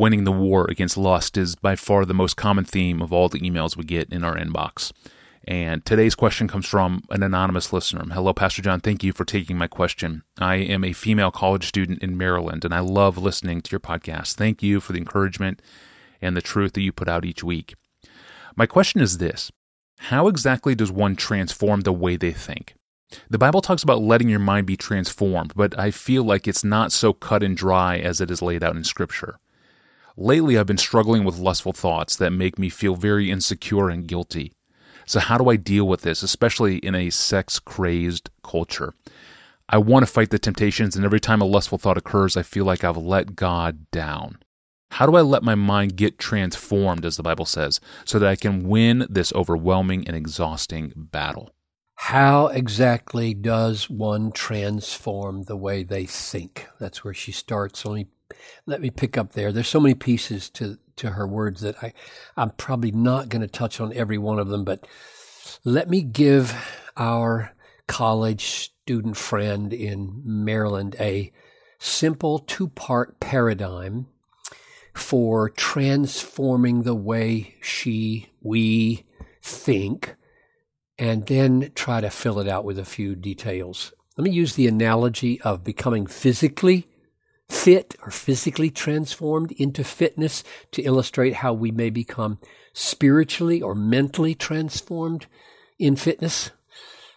winning the war against lust is by far the most common theme of all the emails we get in our inbox. And today's question comes from an anonymous listener. Hello, Pastor John. Thank you for taking my question. I am a female college student in Maryland, and I love listening to your podcast. Thank you for the encouragement and the truth that you put out each week. My question is this: how exactly does one transform the way they think? The Bible talks about letting your mind be transformed, but I feel like it's not so cut and dry as it is laid out in Scripture. Lately, I've been struggling with lustful thoughts that make me feel very insecure and guilty. So how do I deal with this, especially in a sex-crazed culture? I want to fight the temptations, and every time a lustful thought occurs, I feel like I've let God down. How do I let my mind get transformed, as the Bible says, so that I can win this overwhelming and exhausting battle? How exactly does one transform the way they think? That's where she starts. Let me pick up there. There's so many pieces to her words that I'm probably not going to touch on every one of them, but let me give our college student friend in Maryland a simple two-part paradigm for transforming the way we think, and then try to fill it out with a few details. Let me use the analogy of becoming physically fit or physically transformed into fitness to illustrate how we may become spiritually or mentally transformed in fitness.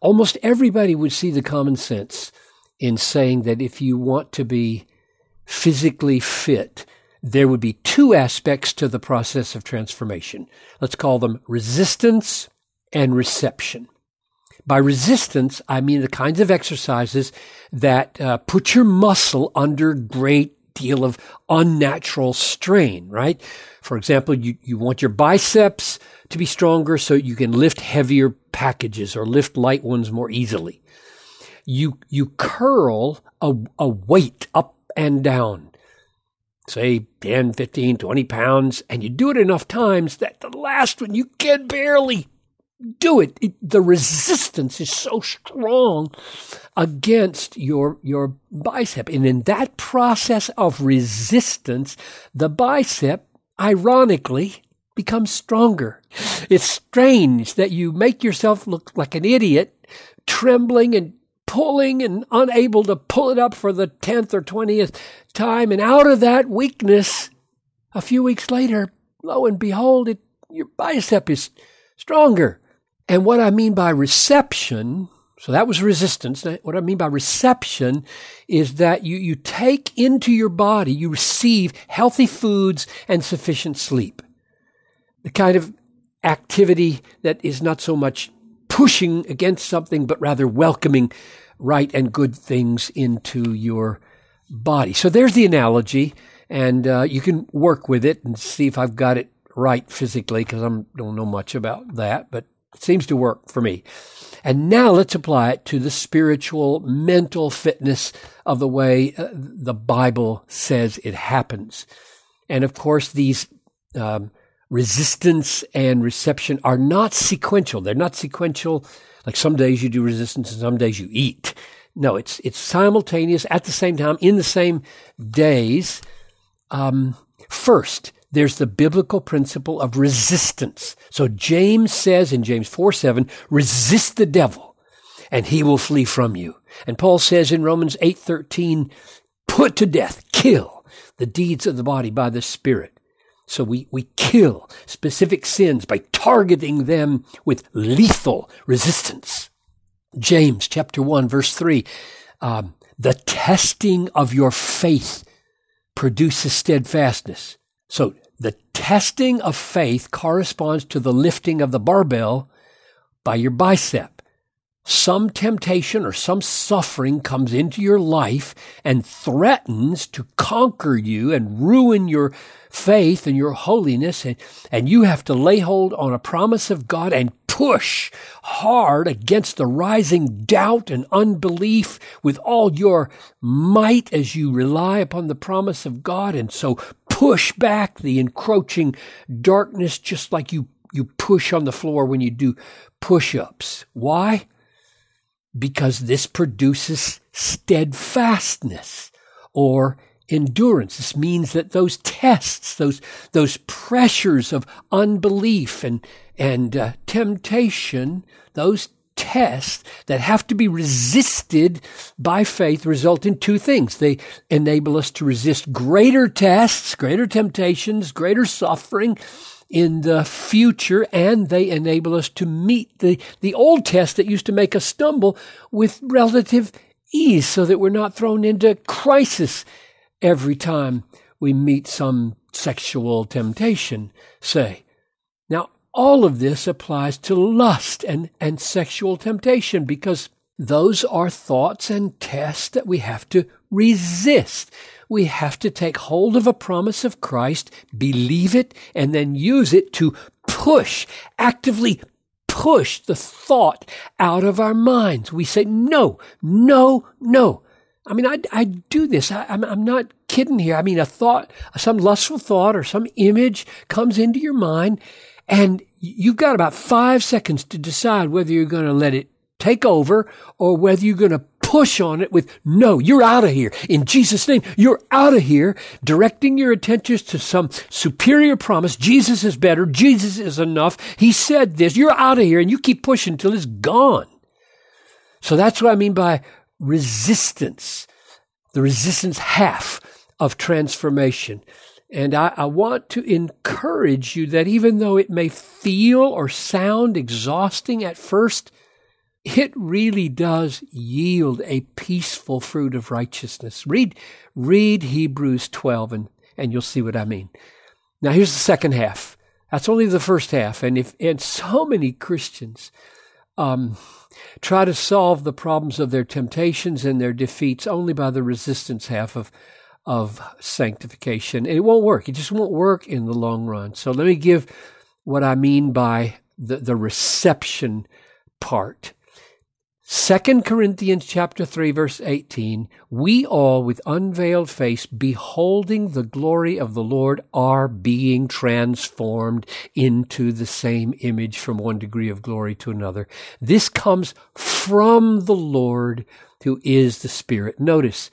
Almost everybody would see the common sense in saying that if you want to be physically fit, there would be two aspects to the process of transformation. Let's call them resistance and reception. By resistance, I mean the kinds of exercises that put your muscle under a great deal of unnatural strain, right? For example, you want your biceps to be stronger so you can lift heavier packages or lift light ones more easily. You curl a weight up and down, say 10, 15, 20 pounds, and you do it enough times that the last one you can barely do it. The resistance is so strong against your bicep. And in that process of resistance, the bicep, ironically, becomes stronger. It's strange that you make yourself look like an idiot, trembling and pulling and unable to pull it up for the 10th or 20th time. And out of that weakness, a few weeks later, lo and behold, your bicep is stronger. And what I mean by reception, so that was resistance. What I mean by reception is that you take into your body, you receive healthy foods and sufficient sleep. The kind of activity that is not so much pushing against something, but rather welcoming right and good things into your body. So there's the analogy, and you can work with it and see if I've got it right physically, because I don't know much about that, but it seems to work for me. And now let's apply it to the spiritual, mental fitness of the way the Bible says it happens. And of course, these resistance and reception are not sequential. They're not sequential, like some days you do resistance and some days you eat. No, it's simultaneous at the same time, in the same days. First, there's the biblical principle of resistance. So James says in James 4:7, resist the devil and he will flee from you. And Paul says in Romans 8:13, put to death, kill the deeds of the body by the Spirit. So we kill specific sins by targeting them with lethal resistance. James chapter 1, verse 3, the testing of your faith produces steadfastness. So the testing of faith corresponds to the lifting of the barbell by your bicep. Some temptation or some suffering comes into your life and threatens to conquer you and ruin your faith and your holiness, and you have to lay hold on a promise of God and push hard against the rising doubt and unbelief with all your might as you rely upon the promise of God, and so push back the encroaching darkness just like you push on the floor when you do push-ups. Why? Because this produces steadfastness or endurance. This means that those tests, those pressures of unbelief and temptation, those tests that have to be resisted by faith result in two things. They enable us to resist greater tests, greater temptations, greater suffering in the future, and they enable us to meet the old test that used to make us stumble with relative ease so that we're not thrown into crisis every time we meet some sexual temptation, say. Now, all of this applies to lust and sexual temptation because those are thoughts and tests that we have to resist. We have to take hold of a promise of Christ, believe it, and then use it to push, actively push the thought out of our minds. We say, no, no, no. I mean, I do this. I'm not kidding here. I mean, a thought, some lustful thought or some image comes into your mind, and you've got about 5 seconds to decide whether you're going to let it take over or whether you're going to push on it with, no, you're out of here. In Jesus' name, you're out of here. Directing your attention to some superior promise. Jesus is better. Jesus is enough. He said this. You're out of here. And you keep pushing till it's gone. So that's what I mean by resistance. The resistance half of transformation. And I want to encourage you that even though it may feel or sound exhausting at first, it really does yield a peaceful fruit of righteousness. Read Hebrews 12 and you'll see what I mean. Now here's the second half. That's only the first half. And so many Christians try to solve the problems of their temptations and their defeats only by the resistance half of sanctification. And it won't work. It just won't work in the long run. So let me give what I mean by the reception part. 2 Corinthians chapter 3, verse 18, we all with unveiled face, beholding the glory of the Lord, are being transformed into the same image from one degree of glory to another. This comes from the Lord who is the Spirit. Notice,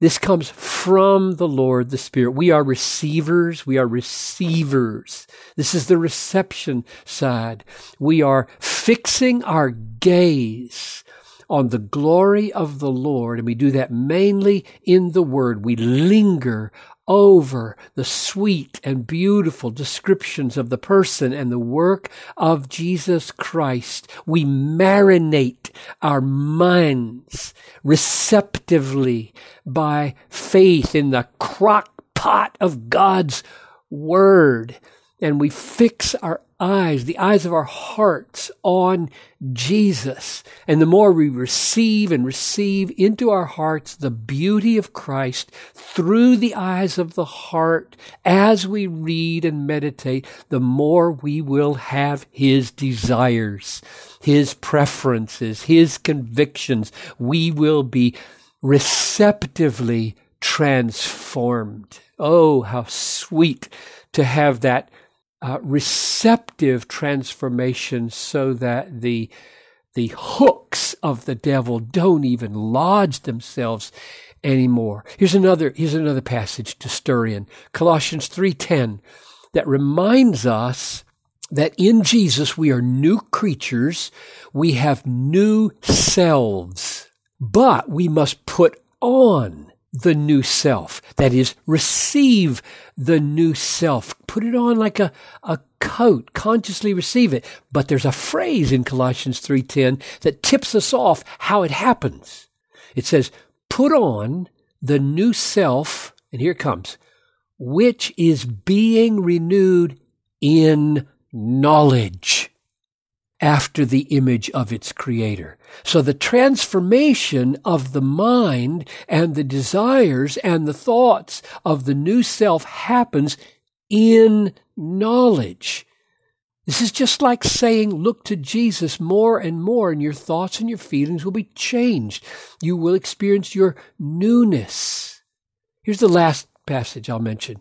this comes from the Lord, the Spirit. We are receivers. We are receivers. This is the reception side. We are fixing our gaze on the glory of the Lord, and we do that mainly in the Word. We linger over the sweet and beautiful descriptions of the person and the work of Jesus Christ. We marinate our minds receptively by faith in the crock pot of God's Word. And we fix our eyes, the eyes of our hearts, on Jesus. And the more we receive and receive into our hearts the beauty of Christ through the eyes of the heart, as we read and meditate, the more we will have His desires, His preferences, His convictions. We will be receptively transformed. Oh, how sweet to have that receptive transformation so that the hooks of the devil don't even lodge themselves anymore. Here's another passage to stir in. Colossians 3:10 that reminds us that in Jesus we are new creatures, we have new selves, but we must put on the new self. That is, receive the new self. Put it on like a coat. Consciously receive it. But there's a phrase in Colossians 3:10 that tips us off how it happens. It says, put on the new self, and here it comes, which is being renewed in knowledge after the image of its creator. So the transformation of the mind and the desires and the thoughts of the new self happens in knowledge. This is just like saying, look to Jesus more and more, and your thoughts and your feelings will be changed. You will experience your newness. Here's the last passage I'll mention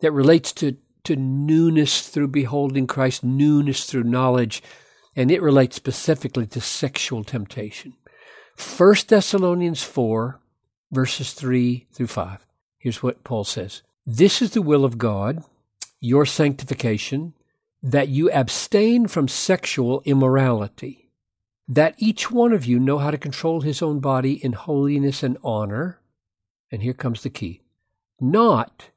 that relates to newness through beholding Christ, newness through knowledge. And it relates specifically to sexual temptation. 1 Thessalonians 4, verses 3 through 5. Here's what Paul says. This is the will of God, your sanctification, that you abstain from sexual immorality, that each one of you know how to control his own body in holiness and honor. And here comes the key. Not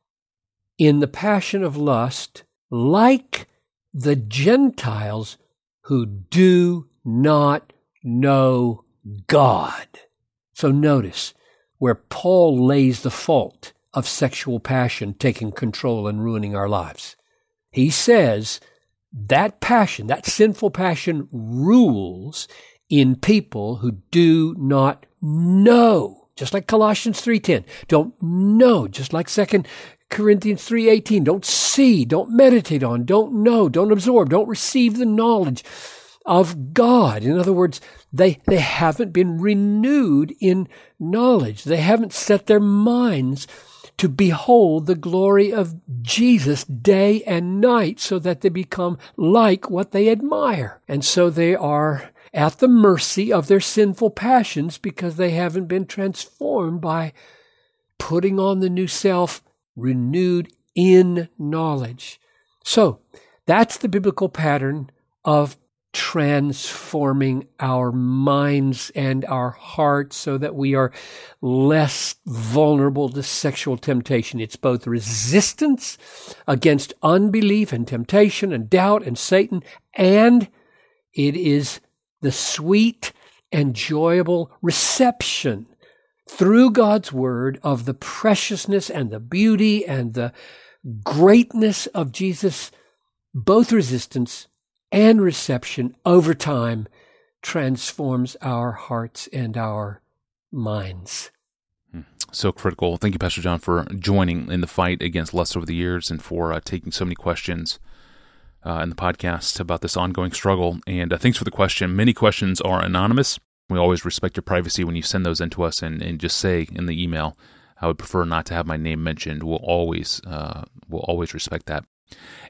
in the passion of lust, like the Gentiles who do not know God. So notice where Paul lays the fault of sexual passion taking control and ruining our lives. He says that passion, that sinful passion, rules in people who do not know, just like Colossians 3:10, don't know, just like 2 Corinthians 3:18, don't see, don't meditate on, don't know, don't absorb, don't receive the knowledge of God. In other words, they haven't been renewed in knowledge. They haven't set their minds to behold the glory of Jesus day and night so that they become like what they admire. And so they are at the mercy of their sinful passions because they haven't been transformed by putting on the new self renewed in knowledge. So that's the biblical pattern of transforming our minds and our hearts so that we are less vulnerable to sexual temptation. It's both resistance against unbelief and temptation and doubt and Satan, and it is the sweet, enjoyable reception through God's word of the preciousness and the beauty and the greatness of Jesus, both resistance and reception over time transforms our hearts and our minds. So critical. Thank you, Pastor John, for joining in the fight against lust over the years and for taking so many questions in the podcast about this ongoing struggle. And thanks for the question. Many questions are anonymous. We always respect your privacy when you send those in to us, and just say in the email, I would prefer not to have my name mentioned. We'll always respect that.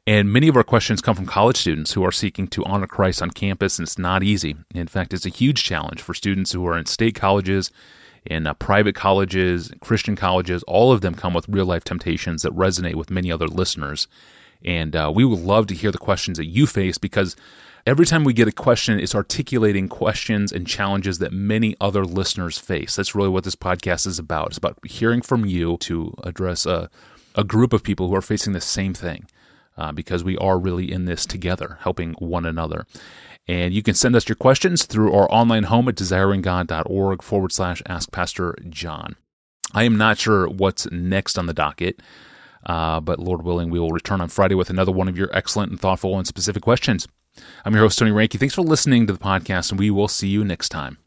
And many of our questions come from college students who are seeking to honor Christ on campus, and it's not easy. In fact, it's a huge challenge for students who are in state colleges, in private colleges, Christian colleges. All of them come with real-life temptations that resonate with many other listeners. And we would love to hear the questions that you face, because every time we get a question, it's articulating questions and challenges that many other listeners face. That's really what this podcast is about. It's about hearing from you to address a group of people who are facing the same thing. Because we are really in this together, helping one another. And you can send us your questions through our online home at desiringgod.org/askpastorjohn. I am not sure what's next on the docket, but Lord willing, we will return on Friday with another one of your excellent and thoughtful and specific questions. I'm your host, Tony Ranke. Thanks for listening to the podcast, and we will see you next time.